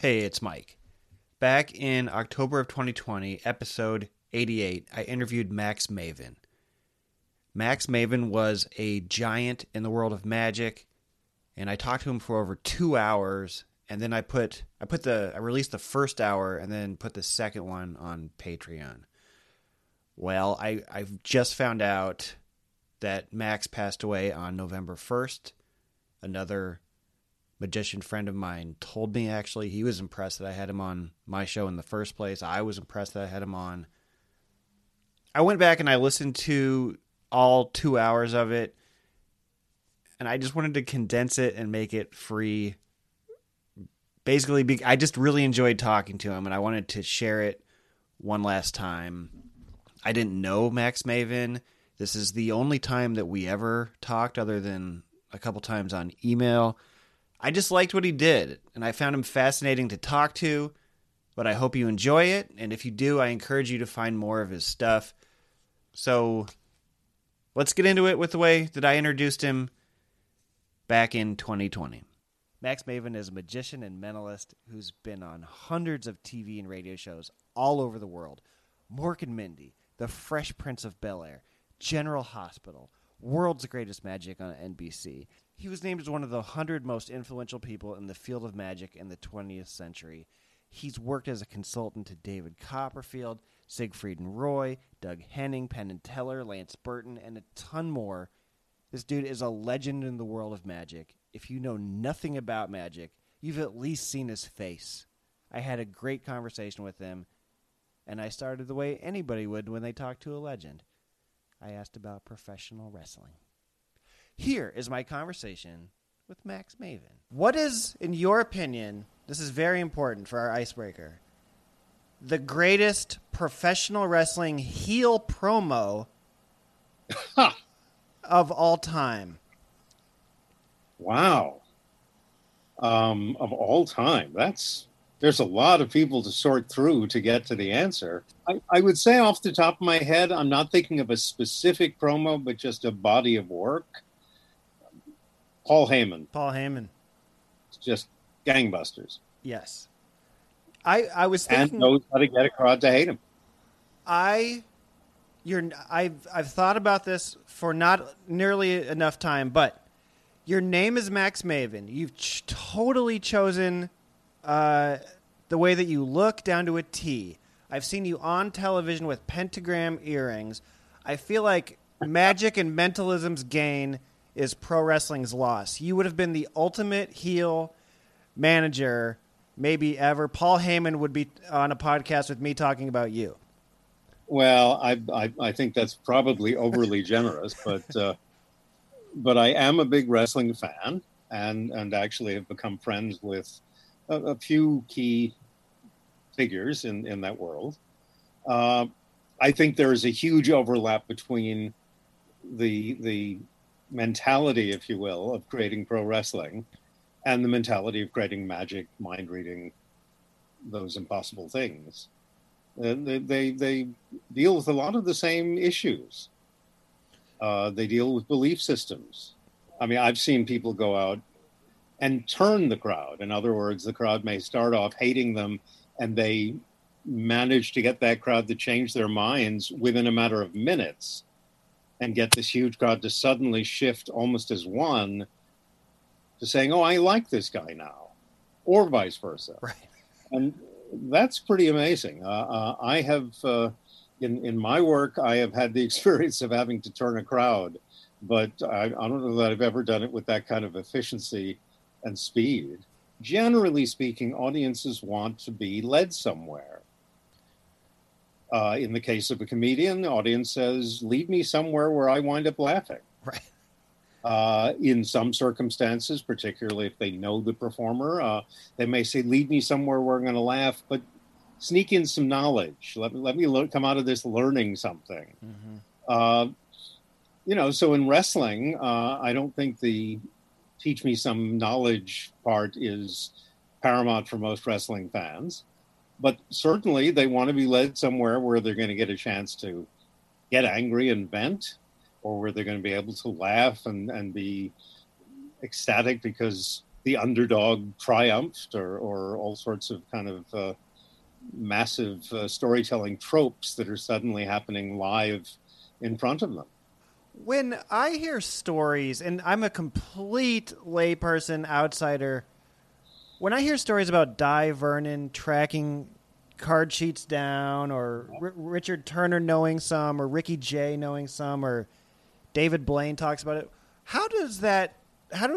Hey, it's Mike. Back in October of 2020, episode 88, I interviewed Max Maven. Max Maven was a giant in the world of magic, and I talked to him for over 2 hours, and then I released the first hour and then put the second one on Patreon. Well, I've just found out that Max passed away on November 1st. Another magician friend of mine told me, actually. He was impressed that I had him on my show in the first place. I was impressed that I had him on. I went back and I listened to all 2 hours of it, and I just wanted to condense it and make it free. Basically, I just really enjoyed talking to him, and I wanted to share it one last time. I didn't know Max Maven. This is the only time that we ever talked, other than a couple times on email. I just liked what he did, and I found him fascinating to talk to, but I hope you enjoy it, and if you do, I encourage you to find more of his stuff. So let's get into it with the way that I introduced him back in 2020. Max Maven is a magician and mentalist who's been on hundreds of TV and radio shows all over the world. Mork and Mindy, The Fresh Prince of Bel-Air, General Hospital, World's Greatest Magic on NBC. He was named as one of the 100 most influential people in the field of magic in the 20th century. He's worked as a consultant to David Copperfield, Siegfried and Roy, Doug Henning, Penn and Teller, Lance Burton, and a ton more. This dude is a legend in the world of magic. If you know nothing about magic, you've at least seen his face. I had a great conversation with him, and I started the way anybody would when they talked to a legend. I asked about professional wrestling. Here is my conversation with Max Maven. What is, in your opinion, this is very important for our icebreaker, the greatest professional wrestling heel promo of all time? Wow. Of all time. There's a lot of people to sort through to get to the answer. I would say off the top of my head, I'm not thinking of a specific promo, but just a body of work. Paul Heyman. Paul Heyman. It's just gangbusters. Yes. I was thinking, and knows how to get a crowd to hate him. I've thought about this for not nearly enough time, but your name is Max Maven. You've totally chosen the way that you look down to a T. I've seen you on television with pentagram earrings. I feel like magic and mentalism's gain is pro wrestling's loss. You would have been the ultimate heel manager maybe ever. Paul Heyman would be on a podcast with me talking about you. Well, I think that's probably overly generous, but... But I am a big wrestling fan, and actually have become friends with a few key figures in that world. I think there is a huge overlap between the mentality, if you will, of creating pro wrestling and the mentality of creating magic, mind reading, those impossible things. They deal with a lot of the same issues. They deal with belief systems. I mean, I've seen people go out and turn the crowd. In other words, the crowd may start off hating them, and they manage to get that crowd to change their minds within a matter of minutes and get this huge crowd to suddenly shift almost as one to saying, oh, I like this guy now, or vice versa. Right. And that's pretty amazing. I have... In my work, I have had the experience of having to turn a crowd, but I don't know that I've ever done it with that kind of efficiency and speed. Generally speaking, audiences want to be led somewhere. In the case of a comedian, the audience says, lead me somewhere where I wind up laughing. Right. In some circumstances, particularly if they know the performer, they may say, lead me somewhere where I'm going to laugh, but sneak in some knowledge. Let me come out of this learning something. Mm-hmm. So in wrestling, I don't think the teach me some knowledge part is paramount for most wrestling fans. But certainly they want to be led somewhere where they're going to get a chance to get angry and vent, or where they're going to be able to laugh and be ecstatic because the underdog triumphed, or all sorts of kind of massive storytelling tropes that are suddenly happening live in front of them. When I hear stories, and I'm a complete layperson, outsider, when I hear stories about Dai Vernon tracking card sheets down, or Richard Turner knowing some, or Ricky Jay knowing some, or David Blaine talks about it, how do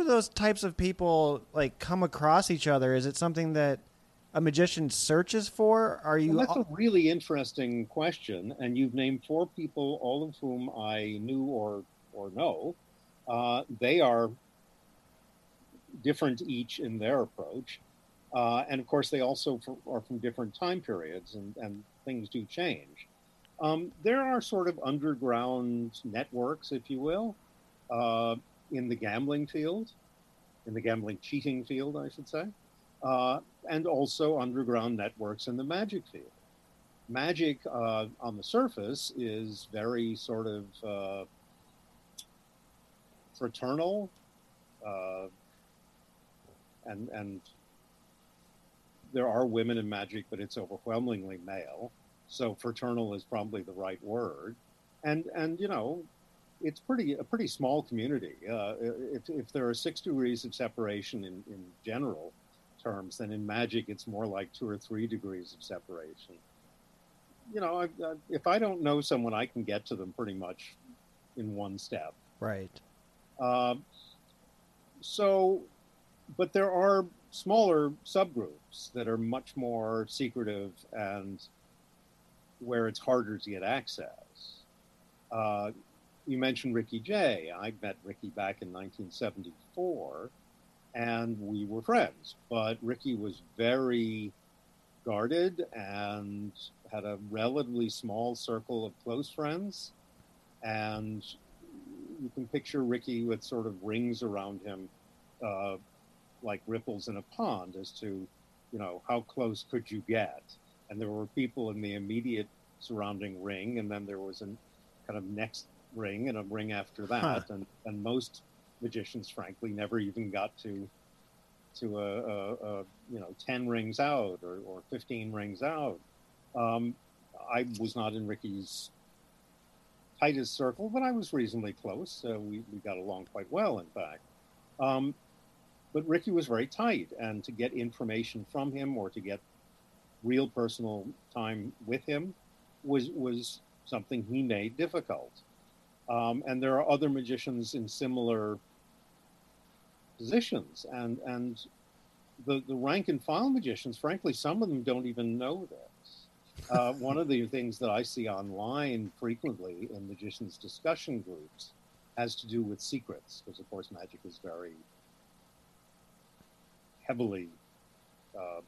those types of people like come across each other? Is it something that a magician searches for? Well, that's a really interesting question, and you've named four people, all of whom I knew or know. They are different each in their approach, and of course they also are from different time periods, and things do change. There are sort of underground networks, if you will, in the gambling field, in the gambling cheating field, I should say. And also underground networks in the magic field. Magic on the surface is very sort of fraternal and there are women in magic, but it's overwhelmingly male. So fraternal is probably the right word. And you know, it's a pretty small community. If there are 6 degrees of separation in general terms, then in magic it's more like 2 or 3 degrees of separation. You know, if I don't know someone, I can get to them pretty much in one step. Right. But there are smaller subgroups that are much more secretive and where it's harder to get access. You mentioned Ricky Jay. I met Ricky back in 1974. And we were friends, but Ricky was very guarded and had a relatively small circle of close friends. And you can picture Ricky with sort of rings around him, like ripples in a pond, as to, you know, how close could you get? And there were people in the immediate surrounding ring, and then there was a kind of next ring and a ring after that. Huh. And most magicians, frankly, never even got to a you know, 10 rings out or 15 rings out. I was not in Ricky's tightest circle, but I was reasonably close. We got along quite well, in fact. But Ricky was very tight, and to get information from him or to get real personal time with him was something he made difficult. And there are other magicians in similar positions, and the rank and file magicians, frankly, some of them don't even know this. One of the things that I see online frequently in magicians' discussion groups has to do with secrets, because of course magic is very heavily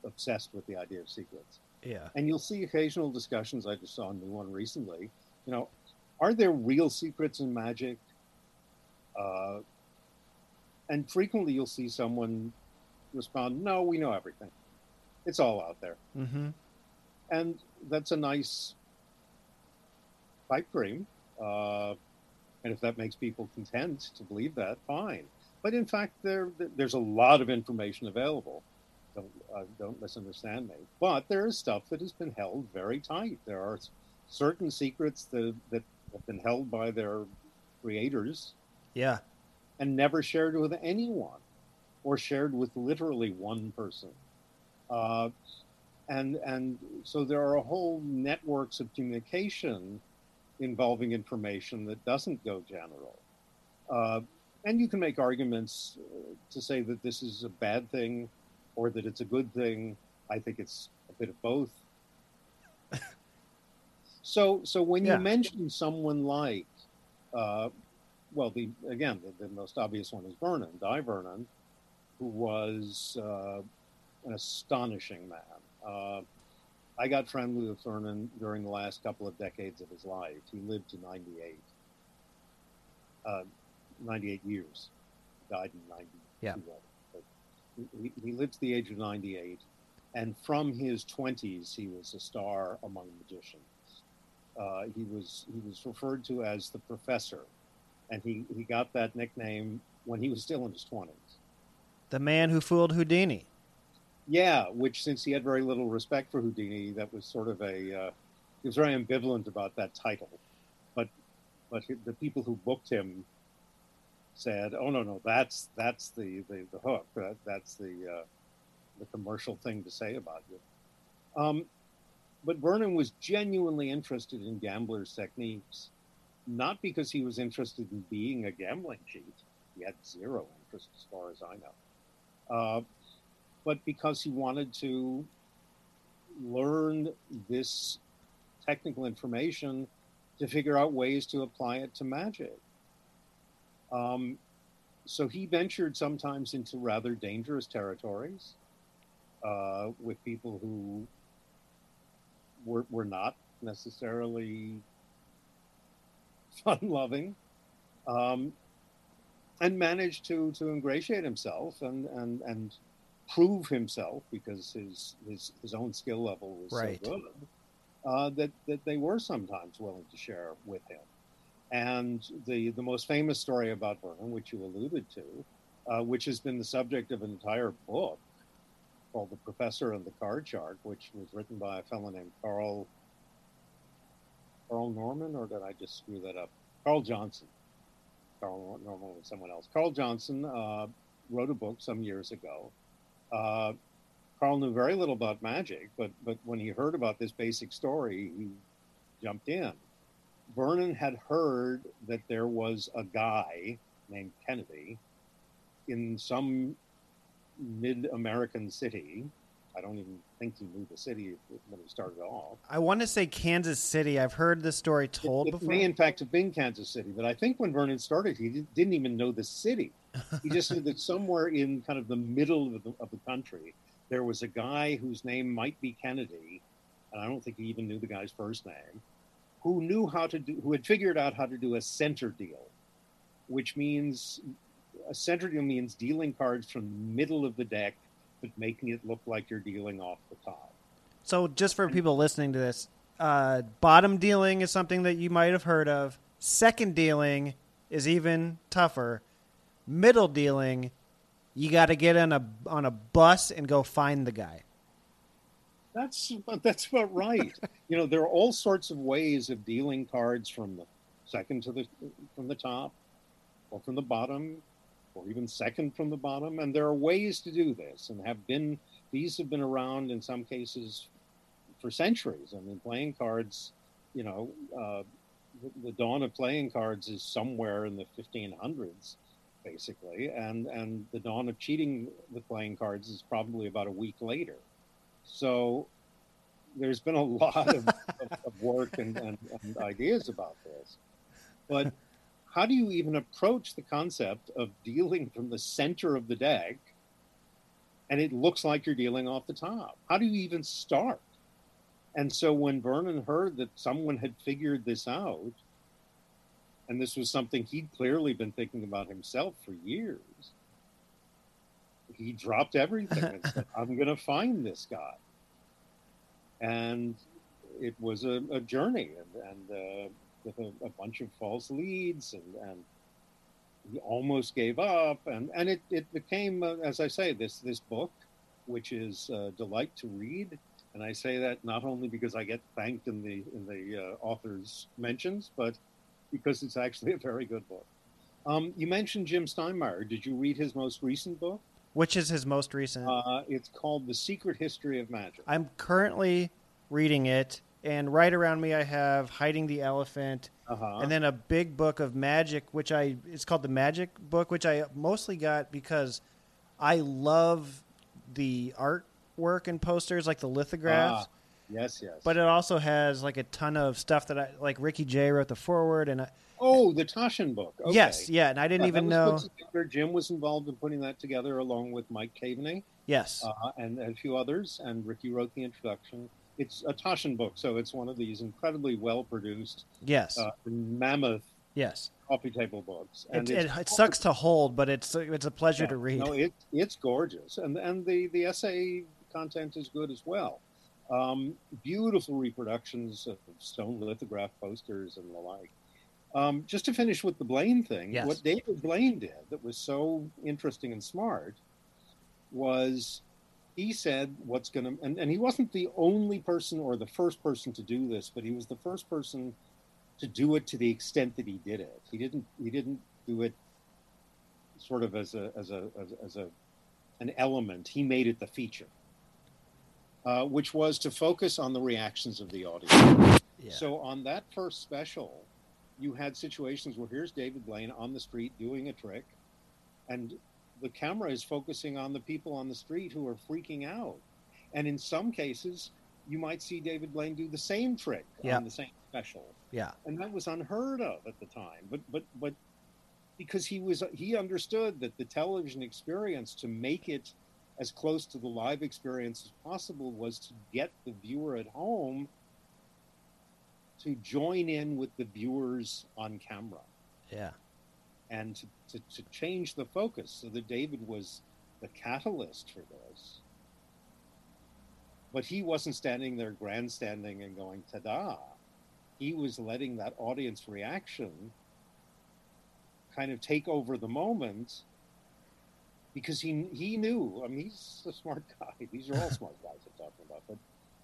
obsessed with the idea of secrets. Yeah, and you'll see occasional discussions. I just saw a new one recently. You know, are there real secrets in magic? And frequently you'll see someone respond, no, we know everything. It's all out there. Mm-hmm. And that's a nice pipe dream. And if that makes people content to believe that, fine. But in fact, there's a lot of information available. Don't misunderstand me. But there is stuff that has been held very tight. There are certain secrets that have been held by their creators, yeah, and never shared with anyone, or shared with literally one person, and so there are whole networks of communication involving information that doesn't go general, and you can make arguments to say that this is a bad thing, or that it's a good thing. I think it's a bit of both. So when you mention someone like, the most obvious one is Dai Vernon, who was an astonishing man. I got friendly with Vernon during the last couple of decades of his life. He lived to 98 years. Died in 92. Yeah. But he lived to the age of 98, and from his 20s, he was a star among magicians. He was referred to as the Professor, and he got that nickname when he was still in his 20s. The Man Who Fooled Houdini. Yeah, which since he had very little respect for Houdini, that was sort of a he was very ambivalent about that title. But the people who booked him said, "Oh no, that's the hook. That's the commercial thing to say about you." But Vernon was genuinely interested in gamblers' techniques, not because he was interested in being a gambling cheat. He had zero interest, as far as I know, but because he wanted to learn this technical information to figure out ways to apply it to magic. So he ventured sometimes into rather dangerous territories with people who were not necessarily fun-loving, and managed to ingratiate himself and prove himself, because his own skill level was right. So good that they were sometimes willing to share with him. And the most famous story about Vernon, which you alluded to, which has been the subject of an entire book called The Professor and the Card Shark, which was written by a fellow named Carl Norman, or did I just screw that up? Carl Johnson. Carl Norman was someone else. Carl Johnson wrote a book some years ago. Carl knew very little about magic, but when he heard about this basic story, he jumped in. Vernon had heard that there was a guy named Kennedy in some mid-American city. I don't even think he knew the city when he started off. I want to say Kansas City. I've heard this story told before. It may, in fact, have been Kansas City, but I think when Vernon started, he didn't even know the city. He just knew that somewhere in kind of the middle of the country, there was a guy whose name might be Kennedy, and I don't think he even knew the guy's first name, who had figured out how to do a center deal, which means a center deal means dealing cards from the middle of the deck, but making it look like you're dealing off the top. So just for people listening to this, bottom dealing is something that you might have heard of. Second dealing is even tougher. Middle dealing, you got to get on a bus and go find the guy. That's about right. You know, there are all sorts of ways of dealing cards from the second from the top, or from the bottom, or even second from the bottom. And there are ways to do this, and these have been around in some cases for centuries. I mean, playing cards, you know, the dawn of playing cards is somewhere in the 1500s, basically. And the dawn of cheating with playing cards is probably about a week later. So there's been a lot of work and ideas about this. But how do you even approach the concept of dealing from the center of the deck and it looks like you're dealing off the top? How do you even start? And so when Vernon heard that someone had figured this out, and this was something he'd clearly been thinking about himself for years, he dropped everything and said, "I'm going to find this guy." And it was a journey, and with a bunch of false leads, and he almost gave up. And it became, as I say, this book, which is a delight to read. And I say that not only because I get thanked in the author's mentions, but because it's actually a very good book. You mentioned Jim Steinmeyer. Did you read his most recent book? Which is his most recent? It's called The Secret History of Magic. I'm currently reading it, and right around me I have Hiding the Elephant, and then a big book of magic, which it's called The Magic Book, which I mostly got because I love the artwork and posters, like the lithographs. Yes. But it also has like a ton of stuff that like Ricky Jay wrote the foreword, and the Taschen book. Okay. Yes, yeah, and I didn't even know. Jim was involved in putting that together along with Mike Caveney. Yes, and a few others, and Ricky wrote the introduction. It's a Taschen book, so it's one of these incredibly well-produced, yes, mammoth, yes, coffee table books. And it sucks to hold, but it's a pleasure to read. No, it's gorgeous, and the essay content is good as well. Beautiful reproductions of stone lithograph posters and the like. Just to finish with the Blaine thing, yes. What David Blaine did that was so interesting and smart was he said what's going to, and he wasn't the only person or the first person to do this, but he was the first person to do it to the extent that he did it. He didn't do it sort of as an element. He made it the feature, which was to focus on the reactions of the audience. Yeah. So on that first special, you had situations where here's David Blaine on the street doing a trick, and the camera is focusing on the people on the street who are freaking out. And in some cases, you might see David Blaine do the same trick on the same special. Yeah. And that was unheard of at the time. But because he understood that the television experience, to make it as close to the live experience as possible, was to get the viewer at home to join in with the viewers on camera. Yeah. And to change the focus so that David was the catalyst for this. But he wasn't standing there grandstanding and going, ta-da. He was letting that audience reaction kind of take over the moment, because he knew, I mean, he's a smart guy. These are all smart guys I'm talking about. But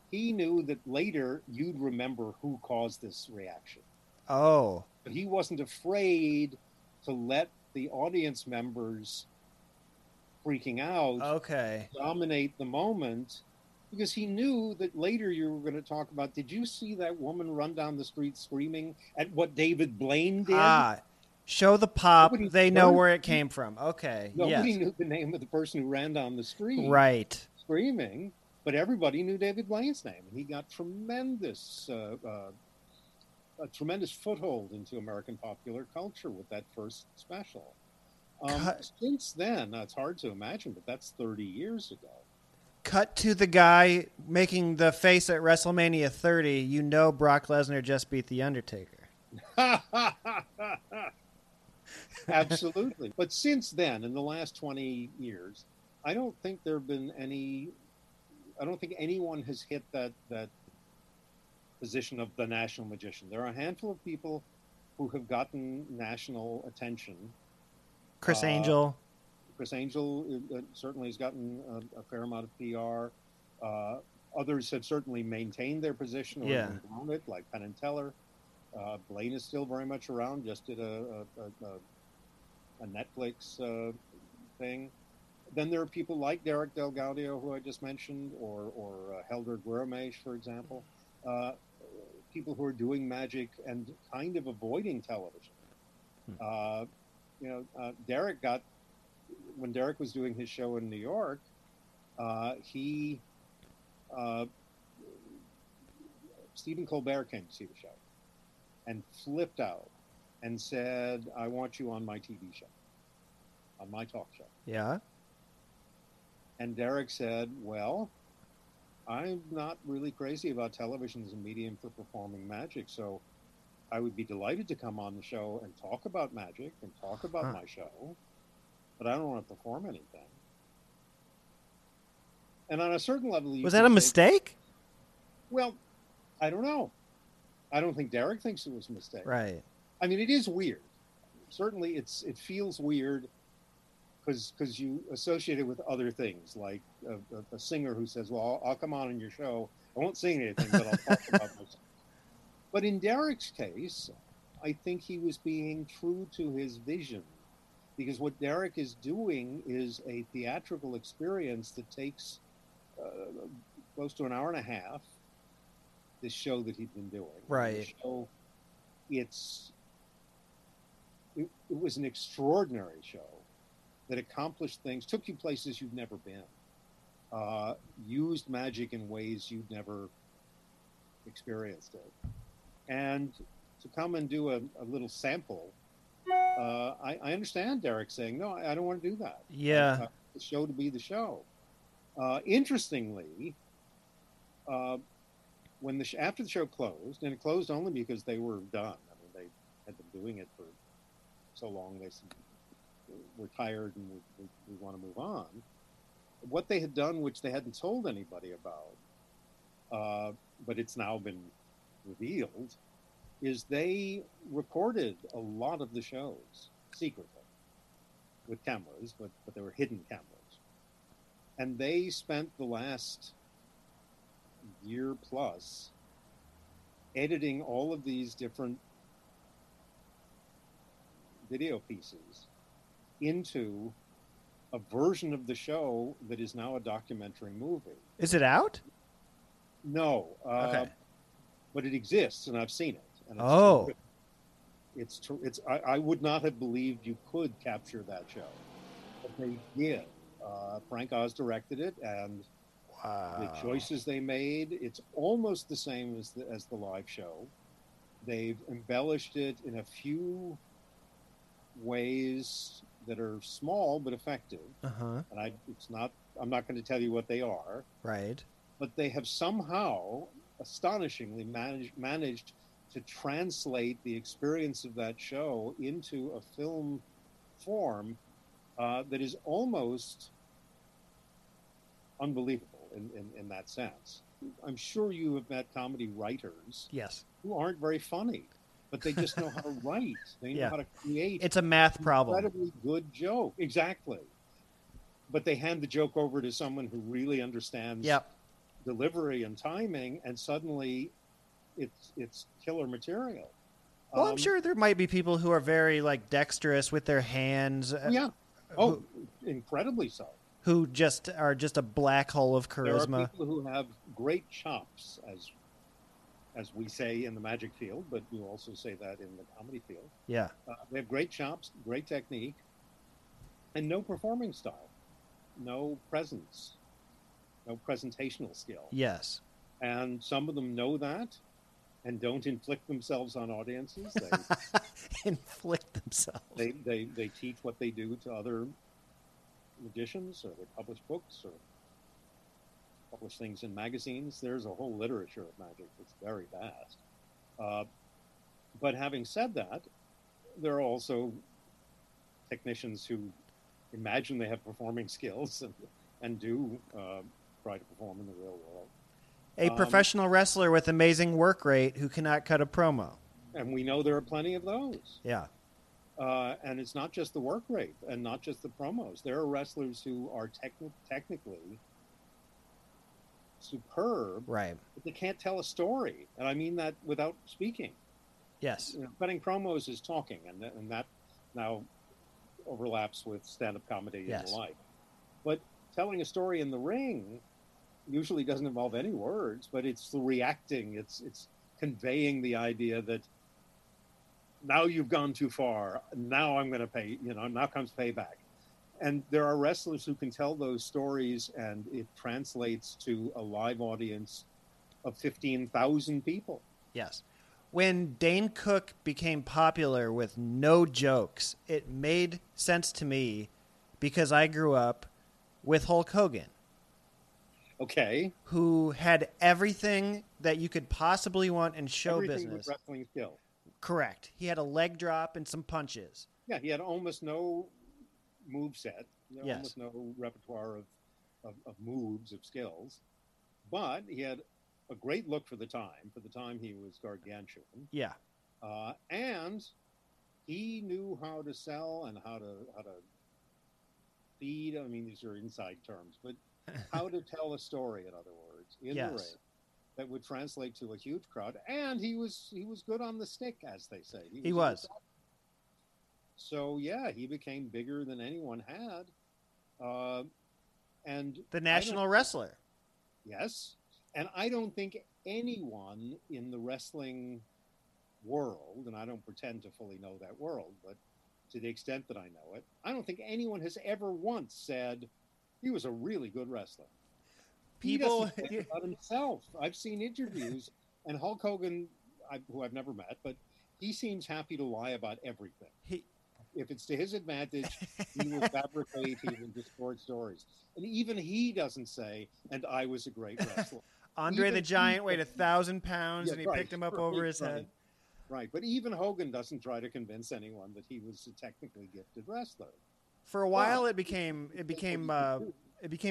he knew that later you'd remember who caused this reaction. Oh. But he wasn't afraid to let the audience members freaking out dominate the moment, because he knew that later you were going to talk about, did you see that woman run down the street screaming at what David Blaine did? Show the pop. Nobody, they know where it came from. Okay. Nobody knew the name of the person who ran down the street screaming, but everybody knew David Blaine's name. He got a tremendous foothold into American popular culture with that first special. Since then, it's hard to imagine, but that's 30 years ago. Cut to the guy making the face at WrestleMania 30. You know Brock Lesnar just beat The Undertaker. Absolutely. But since then, in the last 20 years, I don't think there have been any... I don't think anyone has hit that position of the national magician. There are a handful of people who have gotten national attention. Chris Angel certainly has gotten a fair amount of PR. Others have certainly maintained their position or grown it, like Penn and Teller. Blaine is still very much around. Just did a Netflix thing. Then there are people like Derek DelGaudio, who I just mentioned, or Helder Guermesh, for example. People who are doing magic and kind of avoiding television. Derek got, when Derek was doing his show in New York, Stephen Colbert came to see the show and flipped out and said, I want you on my TV show, on my talk show. Yeah. And Derek said, well, I'm not really crazy about television as a medium for performing magic, so I would be delighted to come on the show and talk about magic and talk about my show, but I don't want to perform anything. And on a certain level... Was that a mistake? Well, I don't know. I don't think Derek thinks it was a mistake. Right. I mean, it is weird. Certainly, it feels weird, because you associate it with other things, like a singer who says, well, I'll come on your show. I won't sing anything, but I'll talk about myself. But in Derek's case, I think he was being true to his vision, because what Derek is doing is a theatrical experience that takes close to an hour and a half, this show that he'd been doing. Right. So it was an extraordinary show that accomplished things, took you places you've never been, used magic in ways you'd never experienced it. And to come and do a little sample, I understand Derek saying, no, I don't want to do that. Yeah. I want the show to be the show. Interestingly, when after the show closed, and it closed only because they were done. I mean, they had been doing it for so long, they said, we're tired and we want to move on. What they had done, which they hadn't told anybody about, but it's now been revealed, is they recorded a lot of the shows secretly with cameras, but they were hidden cameras. And they spent the last year plus editing all of these different video pieces into a version of the show that is now a documentary movie. Is it out? No. Okay. But it exists, and I've seen it. And it's I would not have believed you could capture that show, but they did. Frank Oz directed it, and the choices they made, it's almost the same as the live show. They've embellished it in a few ways that are small but effective. Uh-huh. And I'm not going to tell you what they are. Right. But they have somehow astonishingly managed to translate the experience of that show into a film form that is almost unbelievable in that sense. I'm sure you have met comedy writers, yes, who aren't very funny, but they just know how to write. They know how to create. It's a math problem. Incredibly good joke, exactly. But they hand the joke over to someone who really understands delivery and timing, and suddenly it's killer material. Well, I'm sure there might be people who are very dexterous with their hands. Yeah. Oh, incredibly so. Who just are just a black hole of charisma. There are people who have great chops, as we say in the magic field, but you also say that in the comedy field. Yeah. They have great chops, great technique, and no performing style, no presence, no presentational skill. Yes. And some of them know that and don't inflict themselves on audiences. They inflict themselves. They teach what they do to other magicians, or they publish books, or publish things in magazines. There's a whole literature of magic that's very vast. But having said that, there are also technicians who imagine they have performing skills and do try to perform in the real world. A professional wrestler with amazing work rate who cannot cut a promo. And we know there are plenty of those. Yeah. And it's not just the work rate and not just the promos. There are wrestlers who are technically superb. Right. But they can't tell a story. And I mean that without speaking. Yes. You know, cutting promos is talking. And that now overlaps with stand-up comedy and the like. But telling a story in the ring usually doesn't involve any words, but it's the reacting. It's conveying the idea that now you've gone too far. Now I'm going to pay, now comes payback. And there are wrestlers who can tell those stories, and it translates to a live audience of 15,000 people. Yes. When Dane Cook became popular with no jokes, it made sense to me because I grew up with Hulk Hogan. Okay. Who had everything that you could possibly want in show business. Everything with wrestling skill. Correct. He had a leg drop and some punches. Yeah, he had almost no moveset. Almost no repertoire of moves, of skills. But he had a great look for the time. For the time, he was gargantuan. Yeah. And he knew how to sell and how to feed. I mean, these are inside terms, but how to tell a story, in other words, in the ring, that would translate to a huge crowd. And he was good on the stick, as they say. He was. So, he became bigger than anyone had. And the national wrestler. Yes. And I don't think anyone in the wrestling world, and I don't pretend to fully know that world, but to the extent that I know it, I don't think anyone has ever once said, he was a really good wrestler. People he doesn't think about himself. I've seen interviews, and Hulk Hogan, who I've never met, but he seems happy to lie about everything. If it's to his advantage, he will fabricate, he will distort stories. And even he doesn't say, and I was a great wrestler. Andre the Giant weighed 1,000 pounds, and he picked him up over his head. Right, but even Hogan doesn't try to convince anyone that he was a technically gifted wrestler. For a while, it became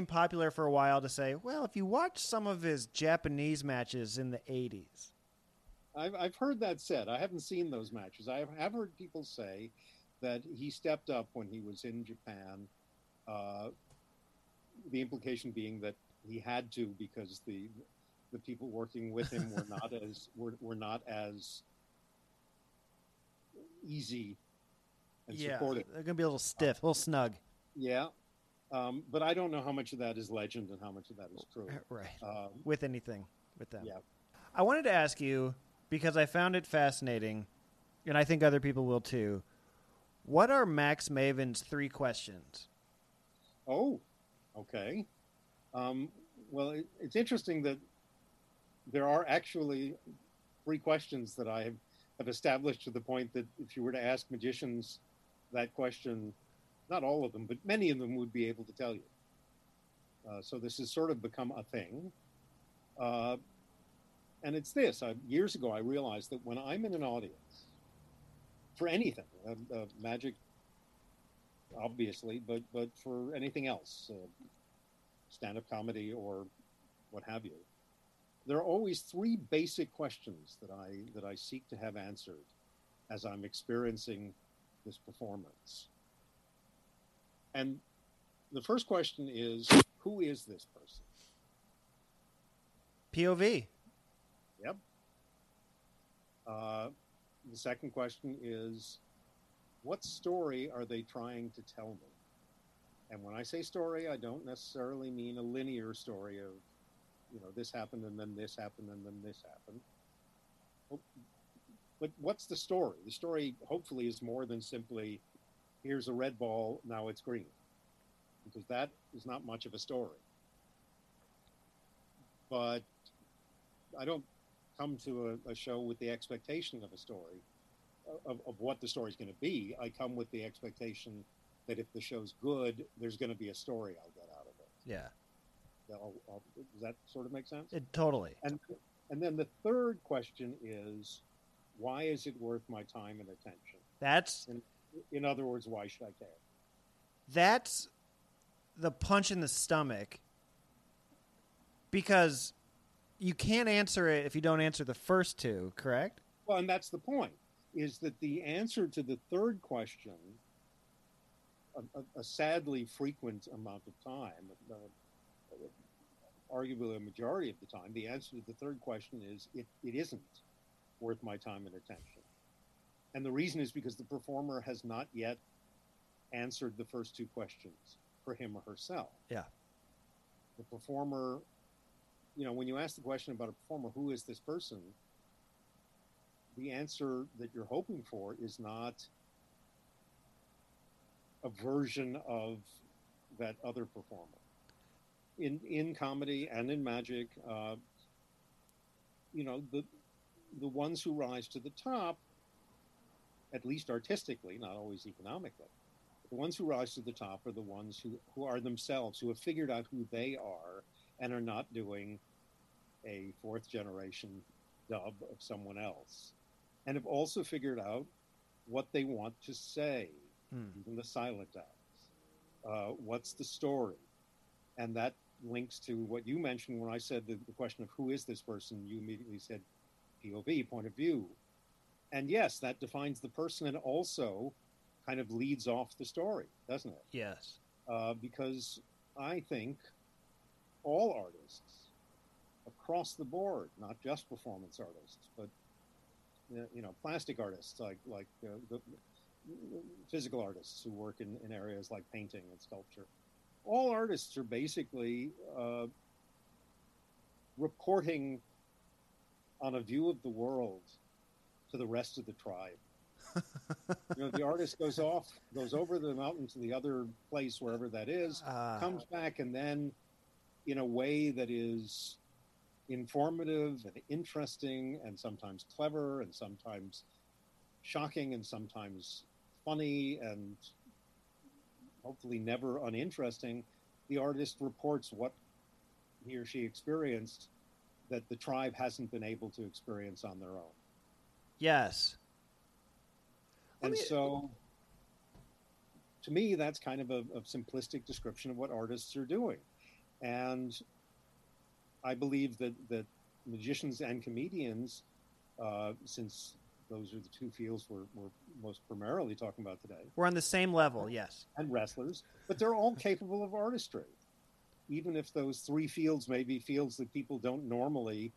popular for a while to say, well, if you watch some of his Japanese matches in the 80s. I've heard that said. I haven't seen those matches. I have heard people say that he stepped up when he was in Japan the implication being that he had to, because the people working with him were not as were not as easy and supportive. They're gonna be a little stiff, a little snug. Yeah. But I don't know how much of that is legend and how much of that is true. Right. With anything, with them. Yeah. I wanted to ask you, because I found it fascinating, and I think other people will too, what are Max Maven's 3 questions? Oh, okay. Well, it's interesting that there are actually 3 questions that I have established, to the point that if you were to ask magicians that question, not all of them, but many of them would be able to tell you. So this has sort of become a thing. And it's this. Years ago, I realized that when I'm in an audience, for anything, magic, obviously, but for anything else, stand-up comedy or what have you, there are always 3 basic questions that I seek to have answered as I'm experiencing this performance. And the first question is, who is this person? POV. Yep. The second question is, what story are they trying to tell me? And when I say story, I don't necessarily mean a linear story of, this happened and then this happened and then this happened. But what's the story? The story, hopefully, is more than simply, here's a red ball, now it's green. Because that is not much of a story. But I don't come to a show with the expectation of a story, of what the story's going to be. I come with the expectation that if the show's good, there's going to be a story I'll get out of it. Yeah. Does that sort of make sense? It totally. And then the third question is, why is it worth my time and attention? In other words, why should I care? That's the punch in the stomach, because you can't answer it if you don't answer the first 2, correct? Well, and that's the point, is that the answer to the third question, a sadly frequent amount of time, arguably a majority of the time, the answer to the third question is it isn't worth my time and attention. And the reason is because the performer has not yet answered the first 2 questions for him or herself. Yeah. The performer, when you ask the question about a performer, who is this person? The answer that you're hoping for is not a version of that other performer. In comedy and in magic, the ones who rise to the top, at least artistically, not always economically, the ones who rise to the top are the ones who are themselves, who have figured out who they are and are not doing a 4th generation dub of someone else, and have also figured out what they want to say, even the silent acts. What's the story? And that links to what you mentioned when I said the question of who is this person, you immediately said POV, point of view. And yes, that defines the person and also kind of leads off the story, doesn't it? Yes. Because I think all artists across the board, not just performance artists, but, plastic artists, like the physical artists who work in areas like painting and sculpture, all artists are basically reporting on a view of the world to the rest of the tribe. The artist goes over the mountain to the other place, wherever that is, comes back, and then in a way that is informative and interesting and sometimes clever and sometimes shocking and sometimes funny and hopefully never uninteresting, the artist reports what he or she experienced that the tribe hasn't been able to experience on their own. Yes. And so, to me, that's kind of a simplistic description of what artists are doing. And I believe that magicians and comedians, since those are the two fields we're most primarily talking about today. We're on the same level, yes. And wrestlers. But they're all capable of artistry. even if those three fields may be fields that people don't normally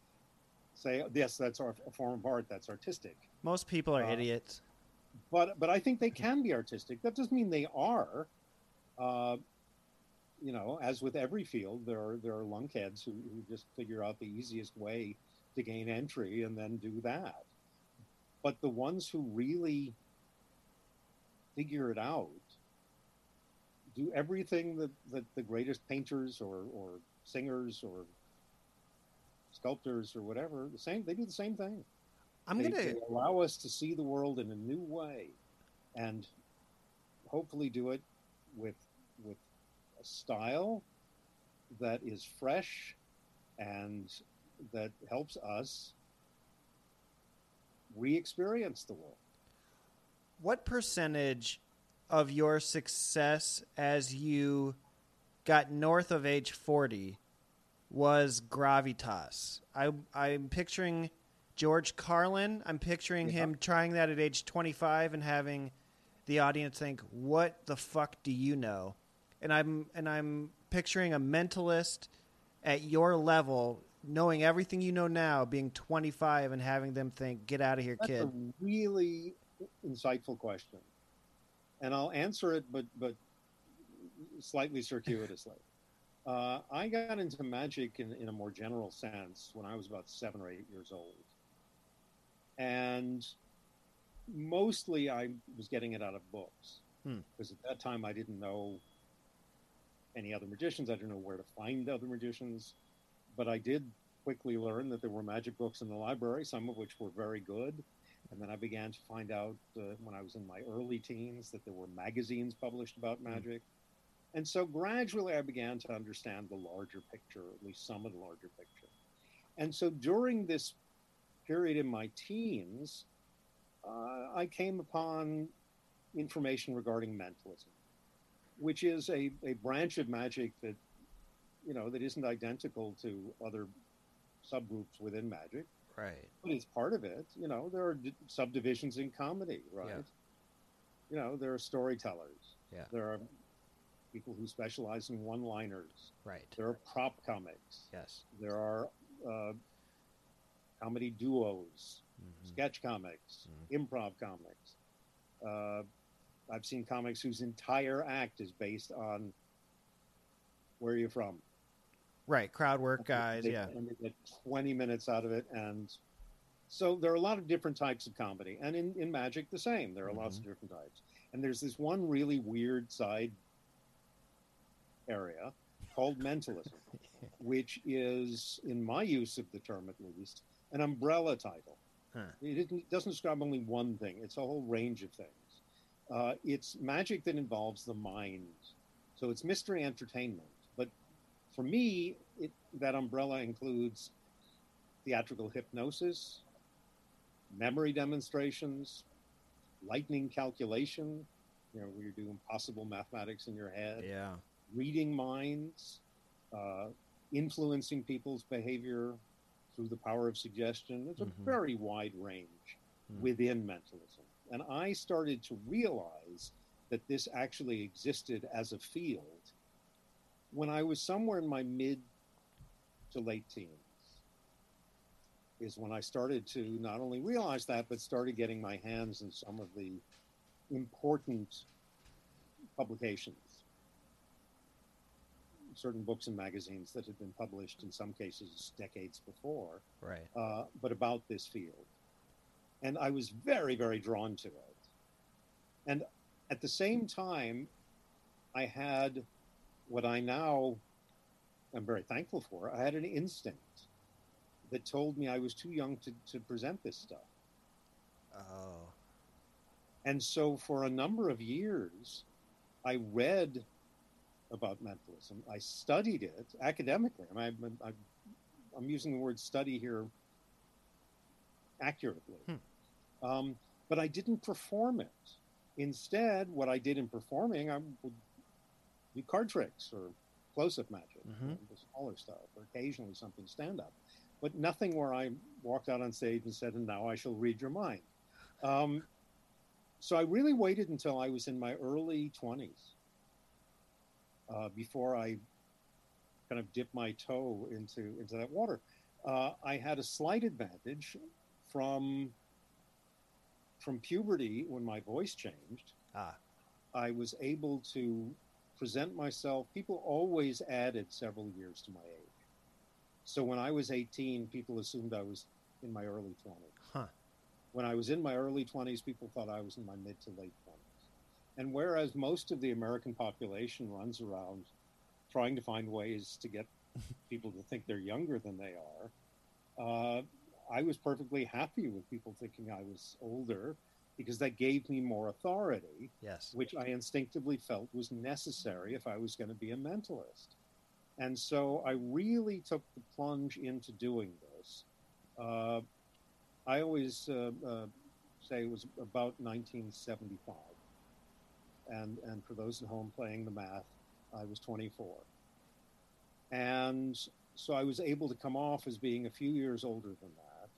say, yes, that's our form of art, that's artistic. Most people are idiots. But I think they can be artistic. That doesn't mean they are. You know, as with every field, there are lunkheads who just figure out the easiest way to gain entry and then do that. But the ones who really figure it out do everything that the greatest painters or singers or sculptors or whatever, they do the same thing. They allow us to see the world in a new way and hopefully do it with a style that is fresh and that helps us re-experience the world. What percentage of your success as you got north of age 40 was gravitas? I'm picturing George Carlin. I'm picturing him trying that at age 25 and having the audience think, "What the fuck do you know?" And I'm picturing a mentalist at your level, knowing everything you know now, being 25 and having them think, "Get out of here, kid." That's a really insightful question. And I'll answer it, but slightly circuitously. I got into magic in a more general sense when I was about 7 or 8 years old. And mostly I was getting it out of books. Because at that time I didn't know any other magicians. I didn't know where to find other magicians. But I did quickly learn that there were magic books in the library, some of which were very good. And then I began to find out when I was in my early teens that there were magazines published about magic. And so gradually I began to understand the larger picture, at least some of the larger picture. And so during this period in my teens, I came upon information regarding mentalism, which is a branch of magic that, you know, that isn't identical to other subgroups within magic. Right. But it's part of it. You know, there are subdivisions in comedy, right? Yeah. You know, there are storytellers. Yeah. There are people who specialize in one-liners. Right. There are prop comics. Yes. There are comedy duos, sketch comics, improv comics. I've seen comics whose entire act is based on where are you from? Right, crowd work guys, and they get 20 minutes out of it. And so there are a lot of different types of comedy. And in magic, the same. There are lots of different types. And there's this one really weird side area called mentalism, which is, in my use of the term at least, an umbrella title. It doesn't describe only one thing. It's a whole range of things. It's magic that involves the mind. So it's mystery entertainment. For me, that umbrella includes theatrical hypnosis, memory demonstrations, lightning calculation, you know, where you're doing impossible mathematics in your head, reading minds, influencing people's behavior through the power of suggestion. It's a very wide range within mentalism. And I started to realize that this actually existed as a field when I was somewhere in my mid to late teens, is when I started to not only realize that, but started getting my hands in some of the important publications, certain books and magazines that had been published in some cases decades before, but about this field. And I was very, very drawn to it. And at the same time, I had what I now am very thankful for, I had an instinct that told me I was too young to present this stuff. Oh. And so for a number of years, I read about mentalism. I studied it academically. I mean, I'm using the word study here accurately. But I didn't perform it. Instead, what I did in performing, I would do card tricks or close-up magic, the smaller stuff, or occasionally something stand-up, but nothing where I walked out on stage and said, "And now I shall read your mind." So I really waited until I was in my early 20s before I kind of dip my toe into that water. I had a slight advantage from puberty when my voice changed. I was able to present myself. People always added several years to my age. So when I was 18, people assumed I was in my early 20s. Huh. When I was in my early 20s, people thought I was in my mid to late 20s. And whereas most of the American population runs around trying to find ways to get people to think they're younger than they are, I was perfectly happy with people thinking I was older because that gave me more authority, yes, which I instinctively felt was necessary if I was going to be a mentalist. And so I really took the plunge into doing this. I always say it was about 1975. And for those at home playing the math, I was 24. And so I was able to come off as being a few years older than that.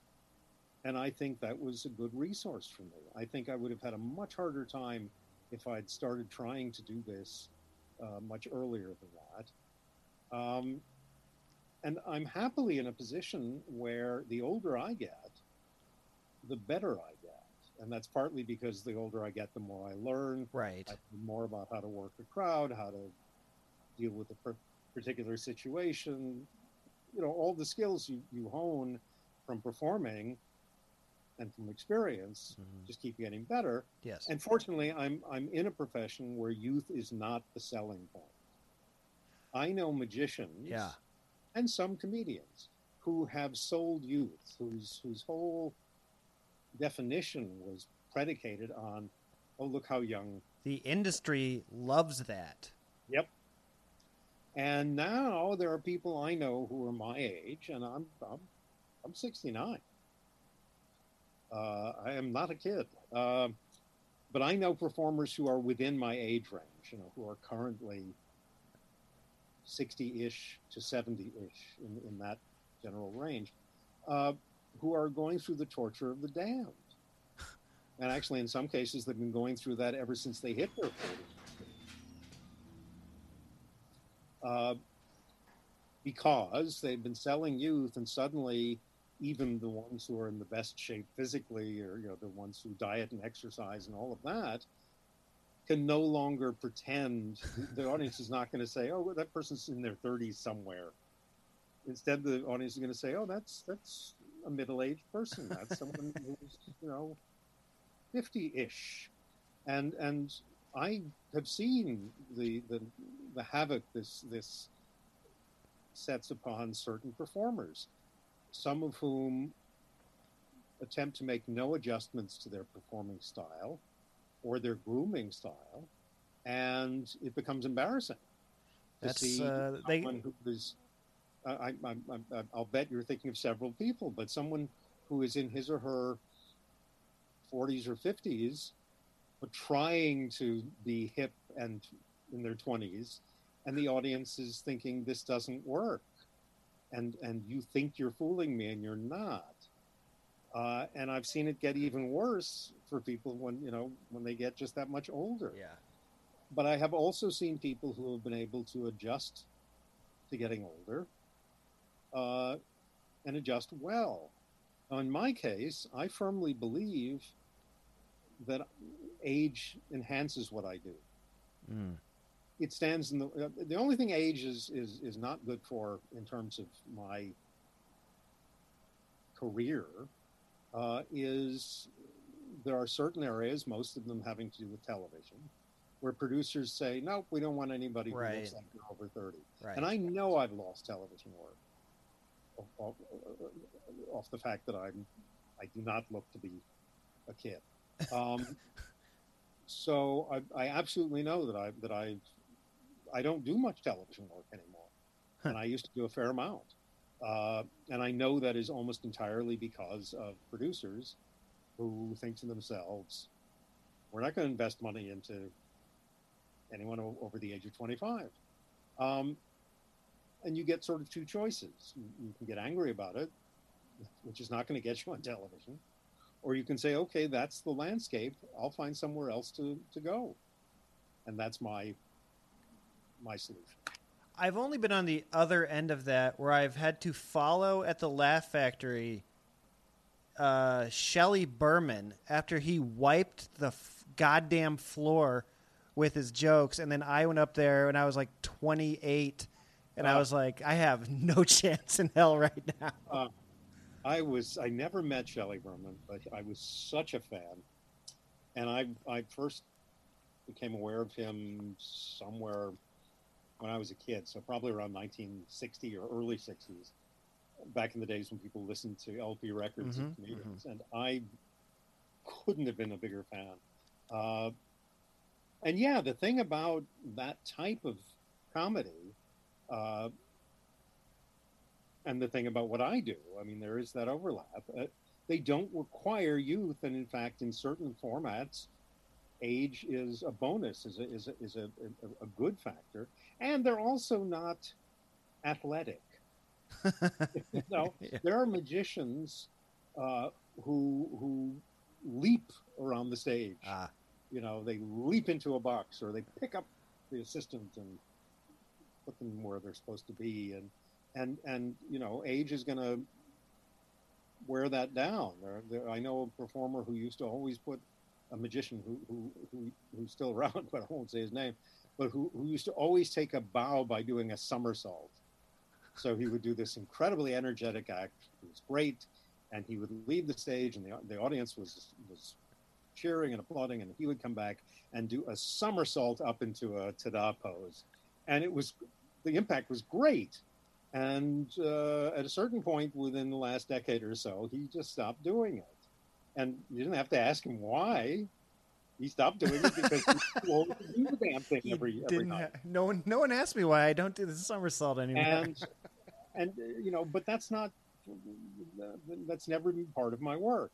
And I think that was a good resource for me. I think I would have had a much harder time if I'd started trying to do this much earlier than that. And I'm happily in a position where the older I get, the better I get. And that's partly because the older I get, the more I learn. Right. I learn more about how to work a crowd, how to deal with a particular situation. You know, all the skills you hone from performing and from experience just keep getting better. Yes. And fortunately, I'm in a profession where youth is not the selling point. I know magicians and some comedians who have sold youth, whose whole definition was predicated on, oh, look how young. The industry loves that. Yep. And now there are people I know who are my age, and I'm 69. I am not a kid. But I know performers who are within my age range, you know, who are currently 60-ish to 70-ish in that general range. Who are going through the torture of the damned. And actually, in some cases, they've been going through that ever since they hit their 40s. Because they've been selling youth, and suddenly even the ones who are in the best shape physically, or you know, the ones who diet and exercise and all of that, can no longer pretend. The audience is not going to say, oh, well, that person's in their 30s somewhere. Instead, the audience is going to say, oh, that's a middle-aged person. That's someone who's, you know, 50-ish. And I have seen the havoc this sets upon certain performers, some of whom attempt to make no adjustments to their performing style or their grooming style, and it becomes embarrassing to see someone who is... I'll bet you're thinking of several people, but someone who is in his or her 40s or 50s, but trying to be hip and in their 20s, and the audience is thinking this doesn't work, and you think you're fooling me, and you're not. And I've seen it get even worse for people when they get just that much older. Yeah. But I have also seen people who have been able to adjust to getting older. And adjust well. Now, in my case, I firmly believe that age enhances what I do. It stands in the only thing age is not good for in terms of my career is there are certain areas, most of them having to do with television, where producers say, nope, we don't want anybody who looks like they're over 30. Right. And I know I've lost television work. Off the fact that I do not look to be a kid, so I absolutely know that I don't do much television work anymore, and I used to do a fair amount, and I know that is almost entirely because of producers who think to themselves, "We're not going to invest money into anyone over the age of 25." And you get sort of two choices. You can get angry about it, which is not going to get you on television, or you can say, okay, that's the landscape. I'll find somewhere else to go. And that's my solution. I've only been on the other end of that, where I've had to follow at the Laugh Factory Shelly Berman after he wiped the goddamn floor with his jokes. And then I went up there and I was like 28 and I was like, I have no chance in hell right now. I never met Shelly Berman, but I was such a fan. And I first became aware of him somewhere when I was a kid, so probably around 1960 or early 60s, back in the days when people listened to LP records and comedians, and I couldn't have been a bigger fan. And yeah, the thing about that type of comedy, and the thing about what I do, I mean, there is that overlap. They don't require youth, and in fact, in certain formats, age is a bonus, is a good factor, and they're also not athletic. You know, yeah. There are magicians who leap around the stage. You know, they leap into a box, or they pick up the assistant and put them where they're supposed to be, and you know, age is going to wear that down. I know a performer who used to always put a magician who's still around, but I won't say his name, but who used to always take a bow by doing a somersault. So he would do this incredibly energetic act. It was great. And he would leave the stage, and the audience was cheering and applauding, and he would come back and do a somersault up into a ta-da pose. And the impact was great. And at a certain point within the last decade or so, he just stopped doing it. And you didn't have to ask him why. He stopped doing it because he too old to do the damn thing every night. No one asked me why I don't do the somersault anymore. And you know, but that's never been part of my work.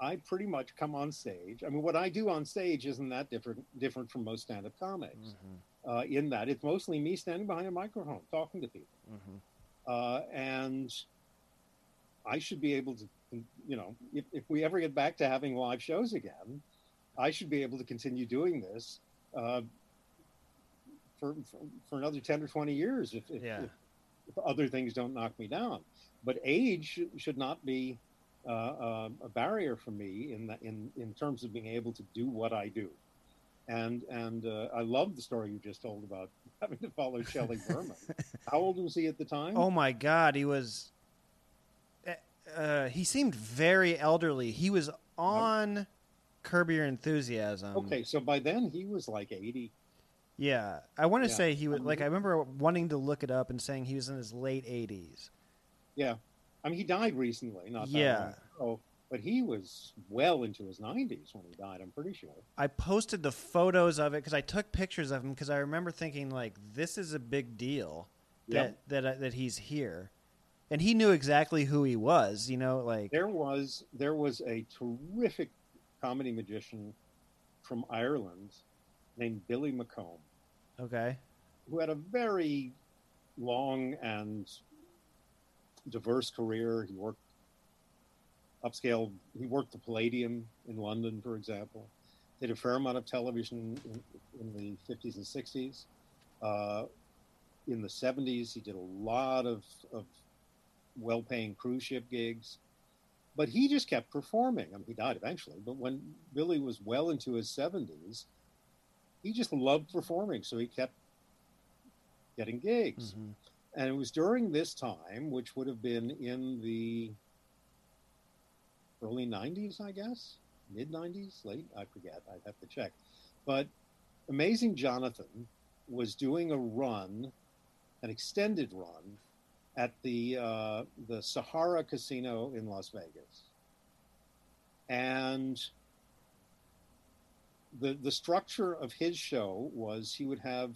I pretty much come on stage. I mean, what I do on stage isn't that different from most stand-up comics. In that, it's mostly me standing behind a microphone talking to people, and I should be able to. You know, if we ever get back to having live shows again, I should be able to continue doing this for another 10 or 20 years if other things don't knock me down. But age should not be a barrier for me in terms of being able to do what I do. And I love the story you just told about having to follow Shelly Berman. How old was he at the time? Oh my God, he was... he seemed very elderly. He was on Curb Your Enthusiasm. Okay, so by then he was like 80. Yeah, I want to say he was I remember wanting to look it up and saying he was in his late 80s. Yeah, I mean, he died recently, not that long ago, but he was well into his 90s when he died, I'm pretty sure. I posted the photos of it because I took pictures of him because I remember thinking, like, this is a big deal that he's here. And he knew exactly who he was, you know, like... There was a terrific comedy magician from Ireland named Billy McComb. Okay. Who had a very long and diverse career. He worked upscale... He worked the Palladium in London, for example. Did a fair amount of television in the 50s and 60s. In the 70s, he did a lot of well-paying cruise ship gigs, but he just kept performing. I mean, he died eventually, but when Billy was well into his 70s, he just loved performing, so he kept getting gigs. And it was during this time, which would have been in the early 90s, I guess, mid 90s, late, I forget, I'd have to check, but Amazing Jonathan was doing a run, an extended run, at the Sahara Casino in Las Vegas. And the structure of his show was he would have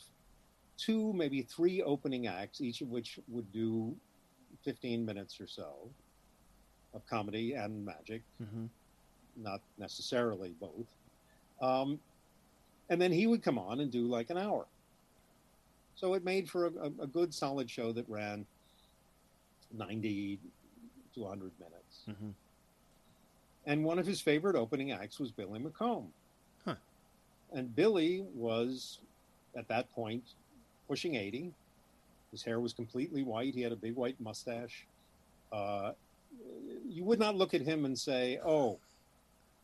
two, maybe three opening acts, each of which would do 15 minutes or so of comedy and magic, not necessarily both. And then he would come on and do like an hour. So it made for a good solid show that ran 90 to 100 minutes. And one of his favorite opening acts was Billy McComb. And Billy was, at that point, pushing 80. His hair was completely white. He had a big white mustache. You would not look at him and say, oh,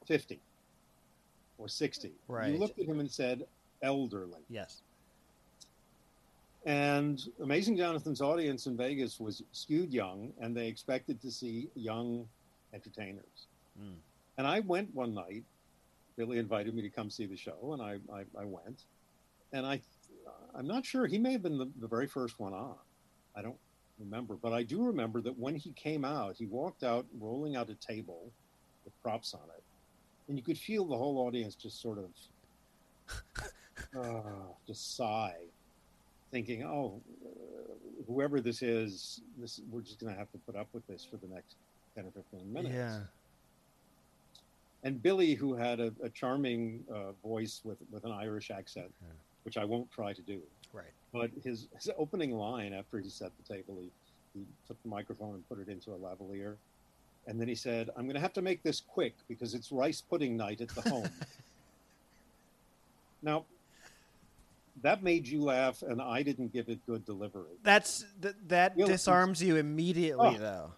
50 or 60. Right. You looked at him and said, elderly. Yes. And Amazing Jonathan's audience in Vegas was skewed young, and they expected to see young entertainers. Mm. And I went one night. Billy invited me to come see the show, and I went. And I'm not sure. He may have been the very first one on. I don't remember. But I do remember that when he came out, he walked out rolling out a table with props on it. And you could feel the whole audience just sort of just sigh, thinking, oh, whoever this is, we're just going to have to put up with this for the next 10 or 15 minutes. Yeah. And Billy, who had a charming voice with an Irish accent, yeah, which I won't try to do. Right. But his opening line after he set the table, he took the microphone and put it into a lavalier. And then he said, I'm going to have to make this quick because it's rice pudding night at the home. Now, that made you laugh, and I didn't give it good delivery. That disarms you immediately, though.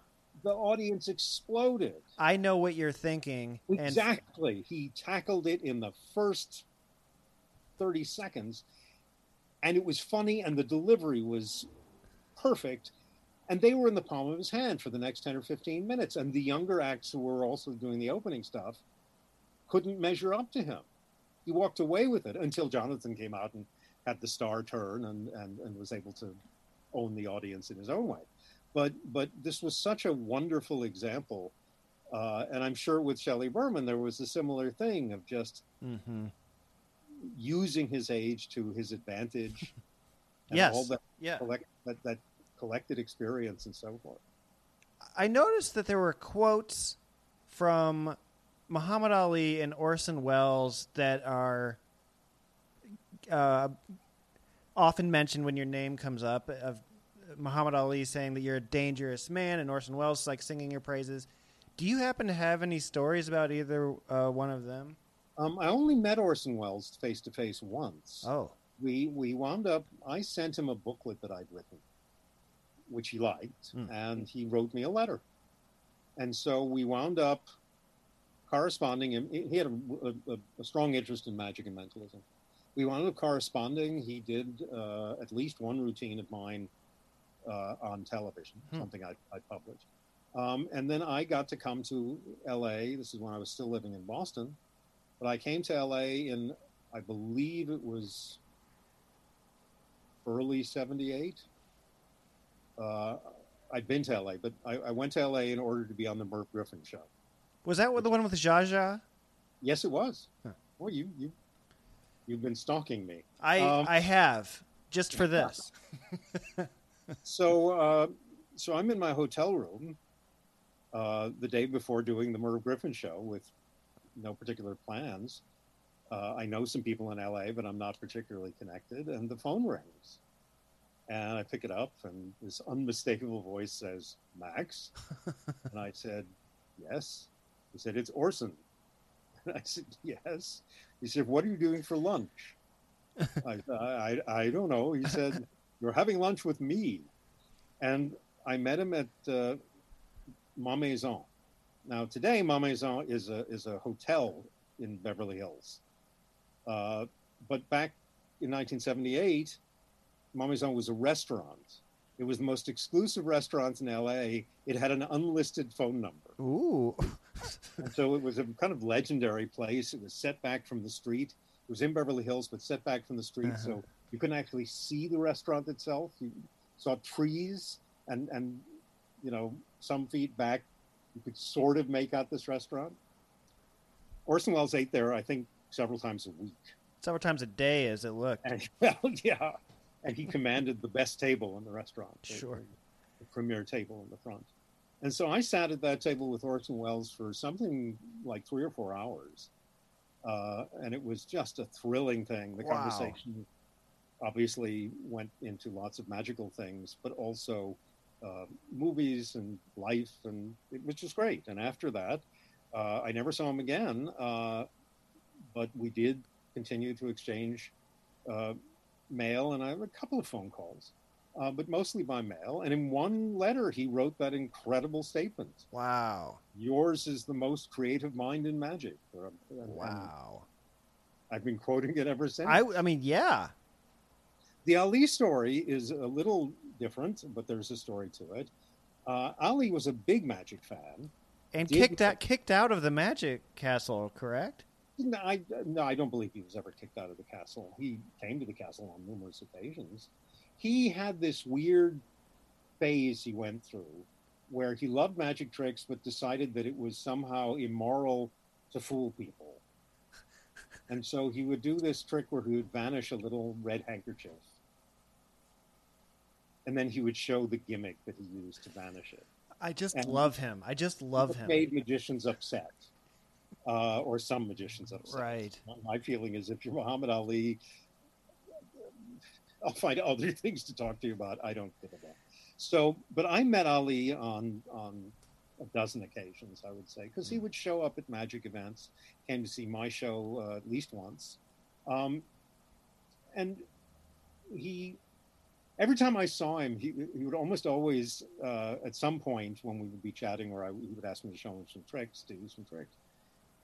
The audience exploded. I know what you're thinking. Exactly. And he tackled it in the first 30 seconds, and it was funny, and the delivery was perfect. And they were in the palm of his hand for the next 10 or 15 minutes. And the younger acts who were also doing the opening stuff couldn't measure up to him. He walked away with it until Jonathan came out and had the star turn and was able to own the audience in his own way. But this was such a wonderful example. And I'm sure with Shelly Berman, there was a similar thing of just using his age to his advantage. And yes. All that collected experience and so forth. I noticed that there were quotes from Muhammad Ali and Orson Welles that are often mentioned when your name comes up, of Muhammad Ali saying that you're a dangerous man, and Orson Welles like singing your praises. Do you happen to have any stories about either one of them? I only met Orson Welles face to face once. Oh, we wound up. I sent him a booklet that I'd written, which he liked, and he wrote me a letter, and so we wound up corresponding. And he had a strong interest in magic and mentalism. We wound up corresponding. He did at least one routine of mine on television, something I published. And then I got to come to L.A. This is when I was still living in Boston. But I came to L.A. in, I believe it was early 78. I'd been to L.A., but I went to L.A. in order to be on the Merv Griffin show. Was that the one with Zsa Zsa? Yes, it was. Huh. Well, you've been stalking me. I have, just for this. So I'm in my hotel room the day before doing the Merv Griffin show with no particular plans. I know some people in L.A., but I'm not particularly connected. And the phone rings. And I pick it up, and this unmistakable voice says, Max? And I said, yes. He said, it's Orson. And I said, yes. He said, what are you doing for lunch? I don't know. He said, you're having lunch with me. And I met him at Ma Maison. Now, today, Ma Maison is a hotel in Beverly Hills. But back in 1978, Ma Maison was a restaurant. It was the most exclusive restaurant in L.A. It had an unlisted phone number. Ooh. And so it was a kind of legendary place. It was set back from the street. It was in Beverly Hills, but set back from the street, so you couldn't actually see the restaurant itself. You saw trees, and you know, some feet back, you could sort of make out this restaurant. Orson Welles ate there, I think, several times a week. Several times a day, as it looked. And, well, yeah. And he commanded the best table in the restaurant. Sure. The premier table in the front. And so I sat at that table with Orson Welles for something like 3 or 4 hours. And it was just a thrilling thing. The conversation obviously went into lots of magical things, but also movies and life, and it was just great. And after that, I never saw him again, but we did continue to exchange mail, and I had a couple of phone calls. but mostly by mail. And in one letter, he wrote that incredible statement. Wow. Yours is the most creative mind in magic. Wow. And I've been quoting it ever since. I mean, yeah. The Ali story is a little different, but there's a story to it. Ali was a big magic fan. And kicked out of the magic castle, correct? No, I don't believe he was ever kicked out of the castle. He came to the castle on numerous occasions. He had this weird phase he went through where he loved magic tricks but decided that it was somehow immoral to fool people. And so he would do this trick where he would vanish a little red handkerchief. And then he would show the gimmick that he used to vanish it. I just love him. Made magicians upset. Or some magicians upset. Right. My feeling is if you're Muhammad Ali, I'll find other things to talk to you about. I don't care about. So, but I met Ali on a dozen occasions, I would say, because he would show up at magic events, came to see my show at least once. And he... Every time I saw him, he would almost always, at some point when we would be chatting, or he would ask me to show him some tricks, to do some tricks.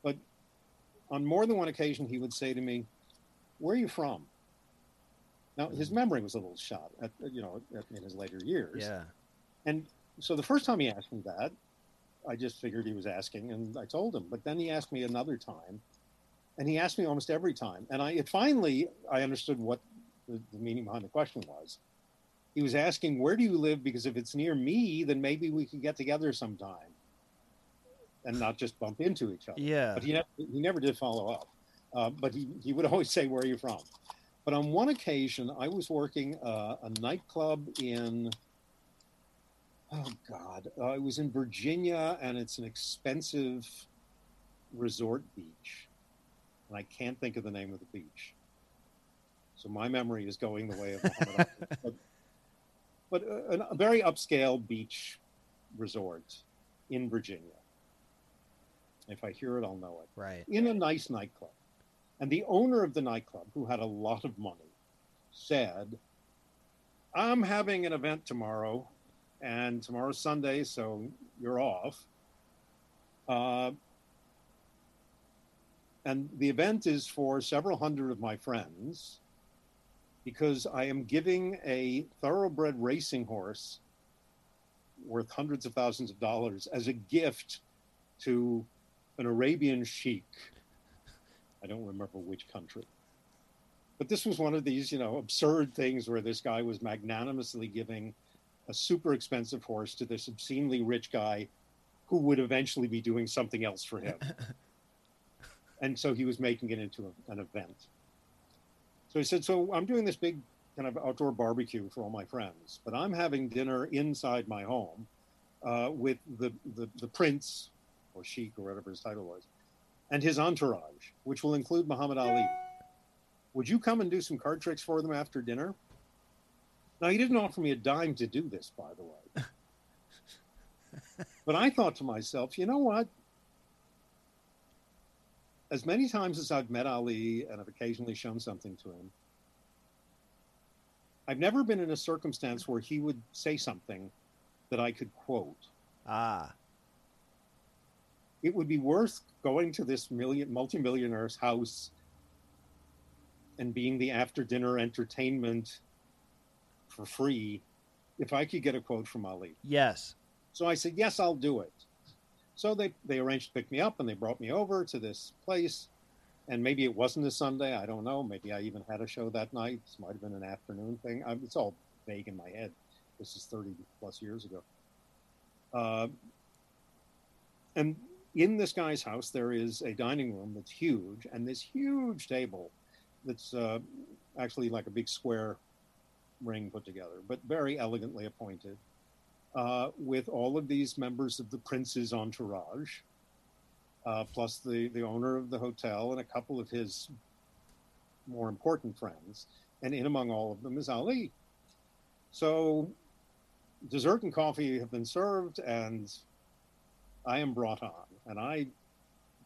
But on more than one occasion, he would say to me, "Where are you from?" Now, his memory was a little shot, in his later years. Yeah. And so the first time he asked me that, I just figured he was asking, and I told him. But then he asked me another time, and he asked me almost every time. And I understood what the meaning behind the question was. He was asking, where do you live? Because if it's near me, then maybe we could get together sometime and not just bump into each other. Yeah. But he never did follow up. But he would always say, where are you from? But on one occasion, I was working a nightclub in, it was in Virginia, and it's an expensive resort beach. And I can't think of the name of the beach. So my memory is going the way of Muhammad Ali. But a very upscale beach resort in Virginia. If I hear it, I'll know it. Right. In a nice nightclub. And the owner of the nightclub, who had a lot of money, said, I'm having an event tomorrow, and tomorrow's Sunday, so you're off. And the event is for several hundred of my friends, because I am giving a thoroughbred racing horse worth hundreds of thousands of dollars as a gift to an Arabian sheik. I don't remember which country. But this was one of these, absurd things where this guy was magnanimously giving a super expensive horse to this obscenely rich guy who would eventually be doing something else for him. And so he was making it into an event. So he said, so I'm doing this big kind of outdoor barbecue for all my friends, but I'm having dinner inside my home with the prince or sheik or whatever his title was and his entourage, which will include Muhammad Ali. Would you come and do some card tricks for them after dinner? Now, he didn't offer me a dime to do this, by the way. But I thought to myself, you know what? As many times as I've met Ali and I've occasionally shown something to him, I've never been in a circumstance where he would say something that I could quote. Ah. It would be worth going to this multimillionaire's house and being the after-dinner entertainment for free if I could get a quote from Ali. Yes. So I said, yes, I'll do it. So they arranged to pick me up, and they brought me over to this place. And maybe it wasn't a Sunday. I don't know. Maybe I even had a show that night. This might have been an afternoon thing. It's all vague in my head. This is 30-plus years ago. And in this guy's house, there is a dining room that's huge, and this huge table that's actually like a big square ring put together, but very elegantly appointed. With all of these members of the prince's entourage, plus the owner of the hotel and a couple of his more important friends. And in among all of them is Ali. So dessert and coffee have been served, and I am brought on. And I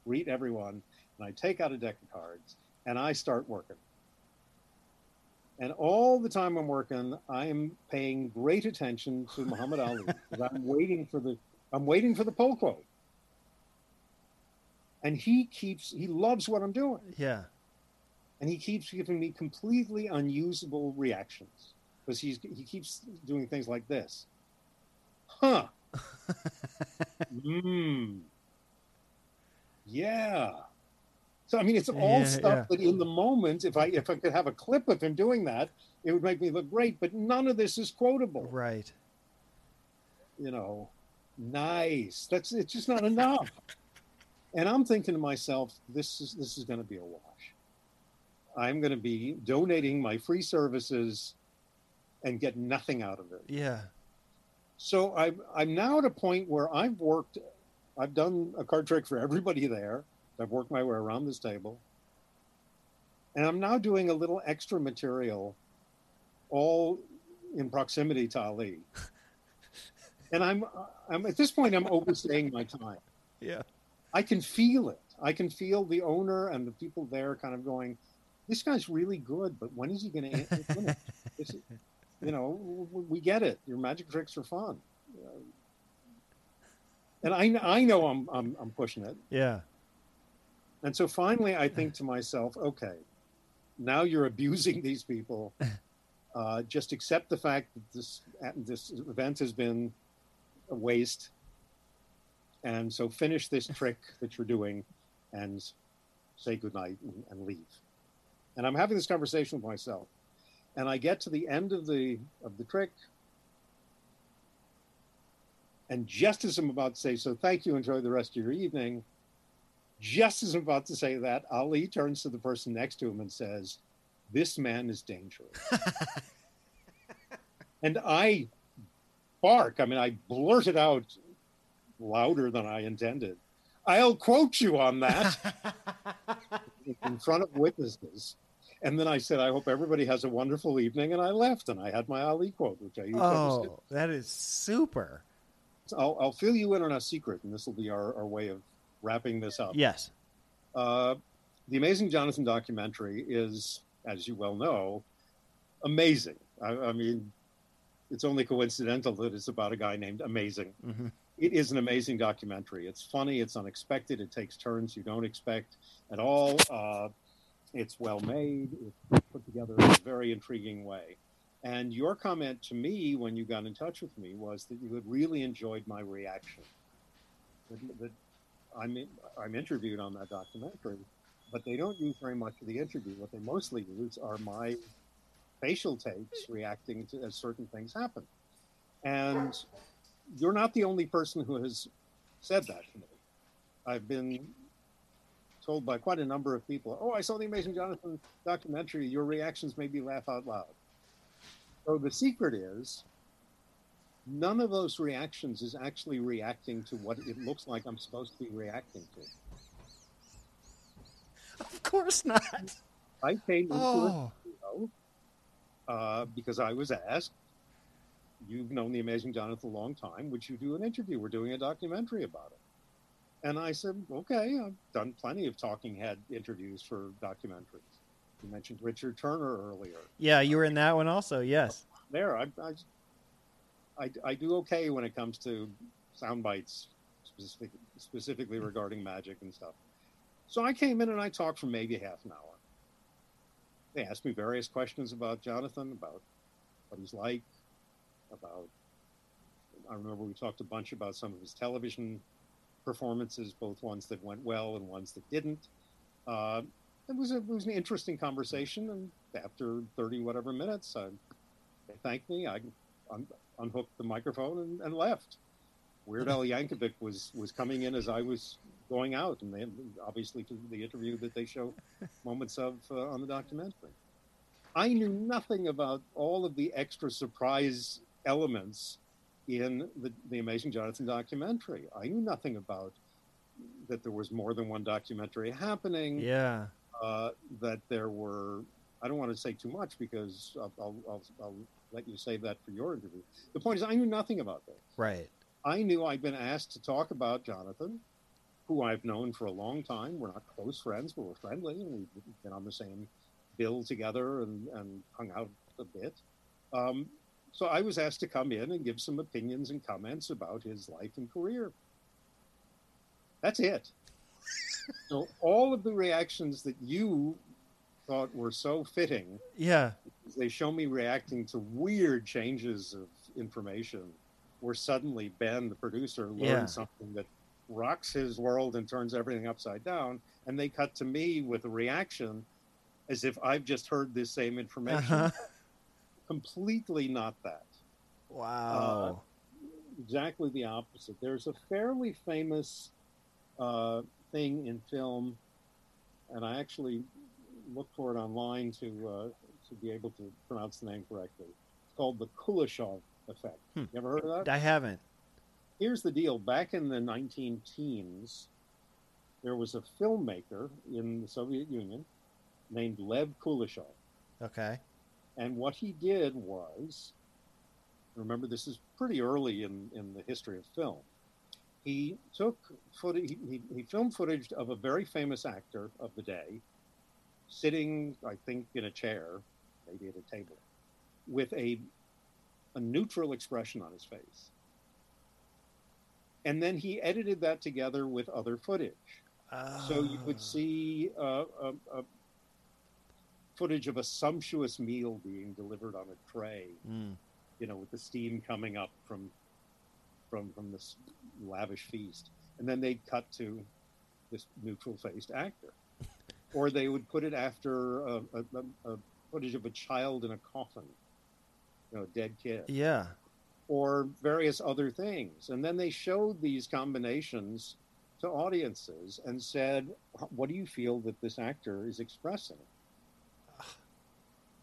greet everyone, and I take out a deck of cards, and I start working. And all the time I'm working, I am paying great attention to Muhammad Ali because I'm waiting for the pull quote. And he loves what I'm doing. Yeah. And he keeps giving me completely unusable reactions because he keeps doing things like this. Huh. Hmm. Yeah. So, I mean, it's all stuff that in the moment, if I could have a clip of him doing that, it would make me look great. But none of this is quotable. Right. You know, nice. It's just not enough. And I'm thinking to myself, this is going to be a wash. I'm going to be donating my free services and get nothing out of it. Yeah. So I'm now at a point where I've done a card trick for everybody there. I've worked my way around this table. And I'm now doing a little extra material, all in proximity to Ali. And I'm at this point, I'm overstaying my time. Yeah. I can feel it. I can feel the owner and the people there kind of going, this guy's really good, but when is he going to finish? You know, we get it. Your magic tricks are fun. And I know I'm pushing it. Yeah. And so finally, I think to myself, okay, now you're abusing these people. Just accept the fact that this event has been a waste. And so finish this trick that you're doing and say goodnight and leave. And I'm having this conversation with myself. And I get to the end of the trick. And just as I'm about to say, so thank you, enjoy the rest of your evening. Just as I'm about to say that, Ali turns to the person next to him and says, this man is dangerous. And I bark. I mean, I blurted out louder than I intended, I'll quote you on that in front of witnesses. And then I said, I hope everybody has a wonderful evening. And I left and I had my Ali quote, which I used to understand. That is super. So I'll fill you in on a secret. And this will be our way of wrapping this up. Yes. The Amazing Jonathan documentary is, as you well know, amazing. I mean, it's only coincidental that it's about a guy named Amazing. Mm-hmm. It is an amazing documentary. It's funny. It's unexpected. It takes turns you don't expect at all. It's well made. It's put together in a very intriguing way. And your comment to me when you got in touch with me was that you had really enjoyed my reaction. That I'm interviewed on that documentary, but they don't use very much of the interview. What they mostly use are my facial takes reacting to as certain things happen. And you're not the only person who has said that to me. I've been told by quite a number of people, oh, I saw the Amazing Jonathan documentary. Your reactions made me laugh out loud. So the secret is none of those reactions is actually reacting to what it looks like I'm supposed to be reacting to. Of course not. I came into it, you know, because I was asked, you've known the Amazing Jonathan a long time. Would you do an interview? We're doing a documentary about it. And I said, okay, I've done plenty of talking head interviews for documentaries. You mentioned Richard Turner earlier. Yeah, you were in that one also, yes. There, I do okay when it comes to sound bites, specifically regarding magic and stuff. So I came in and I talked for maybe half an hour. They asked me various questions about Jonathan, about what he's like, about, I remember we talked a bunch about some of his television performances, both ones that went well and ones that didn't. It was an interesting conversation, and after 30-whatever minutes, they thanked me. I unhooked the microphone and left. Weird Al Yankovic was coming in as I was going out, and they obviously did the interview that they show moments of on the documentary. I knew nothing about all of the extra surprise elements in the Amazing Jonathan documentary. I knew nothing about that there was more than one documentary happening. Yeah. That there were, I don't want to say too much because I'll let you save that for your interview. The point is I knew nothing about that. Right. I knew I'd been asked to talk about Jonathan, who I've known for a long time. We're not close friends, but we're friendly and we've been on the same Bill together and hung out a bit. So I was asked to come in and give some opinions and comments about his life and career. That's it. So all of the reactions that you thought were so fitting, yeah, they show me reacting to weird changes of information where suddenly Ben, the producer, learned something that rocks his world and turns everything upside down, and they cut to me with a reaction as if I've just heard this same information. Completely not that. Wow. Exactly the opposite. There's a fairly famous thing in film, and I actually looked for it online to be able to pronounce the name correctly. It's called the Kuleshov effect. You ever heard of that? I haven't. Here's the deal. Back in the 19-teens, there was a filmmaker in the Soviet Union named Lev Kuleshov. Okay. And what he did was, remember, this is pretty early in the history of film. He took footage, he filmed footage of a very famous actor of the day sitting, I think, in a chair, maybe at a table, with a neutral expression on his face. And then he edited that together with other footage. Oh. So you could see footage of a sumptuous meal being delivered on a tray, you know, with the steam coming up from this lavish feast. And then they'd cut to this neutral-faced actor. Or they would put it after a footage of a child in a coffin, you know, a dead kid. Yeah. Or various other things. And then they showed these combinations to audiences and said, what do you feel that this actor is expressing?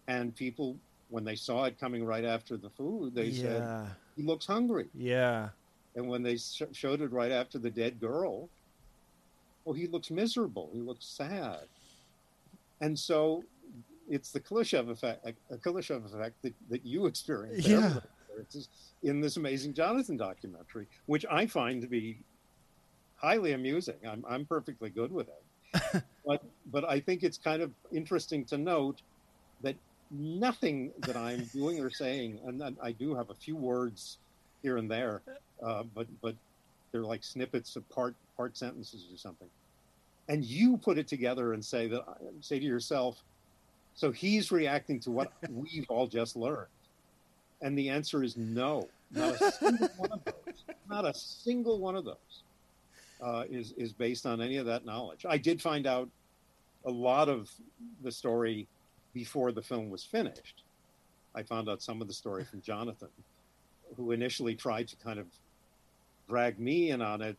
And people, when they saw it coming right after the food, they said, he looks hungry. Yeah. And when they showed it right after the dead girl, well, he looks miserable. He looks sad. And so it's the Kuleshov effect that you experience in this Amazing Jonathan documentary, which I find to be highly amusing. I'm perfectly good with it. But I think it's kind of interesting to note that nothing that I'm doing or saying, and I do have a few words here and there, but they're like snippets of part sentences or something. And you put it together and say to yourself, so he's reacting to what we've all just learned. And the answer is no. Not a single one of those. Not a single one of those is based on any of that knowledge. I did find out a lot of the story before the film was finished. I found out some of the story from Jonathan, who initially tried to kind of drag me in on it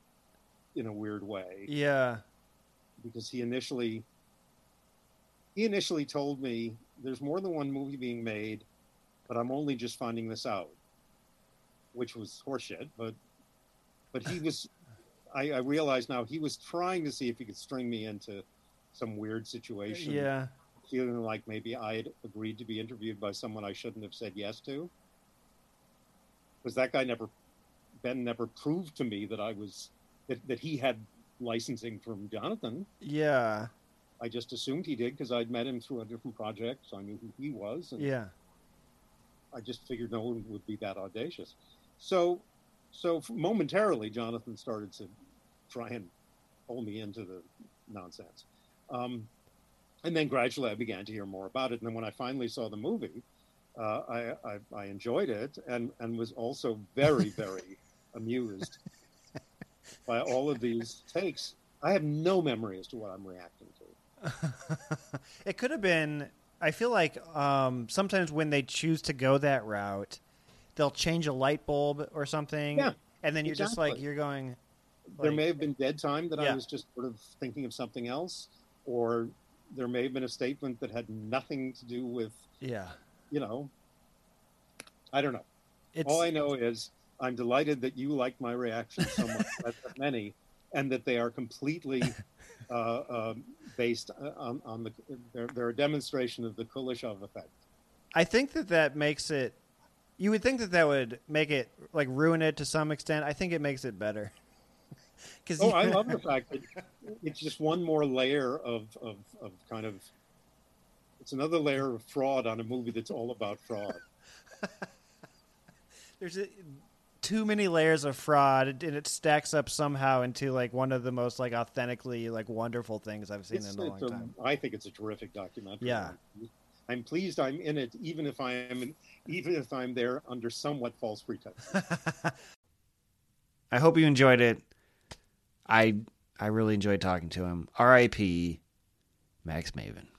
in a weird way. Yeah. Because he initially told me there's more than one movie being made, but I'm only just finding this out, which was horseshit. But he was, I realize now, he was trying to see if he could string me into some weird situation. Yeah. Feeling like maybe I had agreed to be interviewed by someone I shouldn't have said yes to. Because that guy Ben never proved to me that I was, that he had licensing from Jonathan. Yeah. I just assumed he did because I'd met him through a different project, so I knew who he was. And yeah. I just figured no one would be that audacious. So momentarily, Jonathan started to try and pull me into the nonsense. And then gradually I began to hear more about it. And then when I finally saw the movie, I enjoyed it and was also very, very amused by all of these takes. I have no memory as to what I'm reacting to. It could have been, I feel like sometimes when they choose to go that route, they'll change a light bulb or something. Yeah, and then you're just like, you're going. Like, there may have been dead time that I was just sort of thinking of something else, or there may have been a statement that had nothing to do with, you know, I don't know. All I know is I'm delighted that you like my reactions so much, as many, and that they are completely based on the, they're a demonstration of the Kuleshov effect. I think that makes it, you would think that would make it, like, ruin it to some extent. I think it makes it better. I love the fact that it's just one more layer of kind of It's another layer of fraud on a movie that's all about fraud. There's too many layers of fraud, and it stacks up somehow into like one of the most like authentically like wonderful things I've seen in a long time. I think it's a terrific documentary. Yeah, I'm pleased I'm in it, even if I'm there under somewhat false pretenses. I hope you enjoyed it. I really enjoyed talking to him. R.I.P. Max Maven.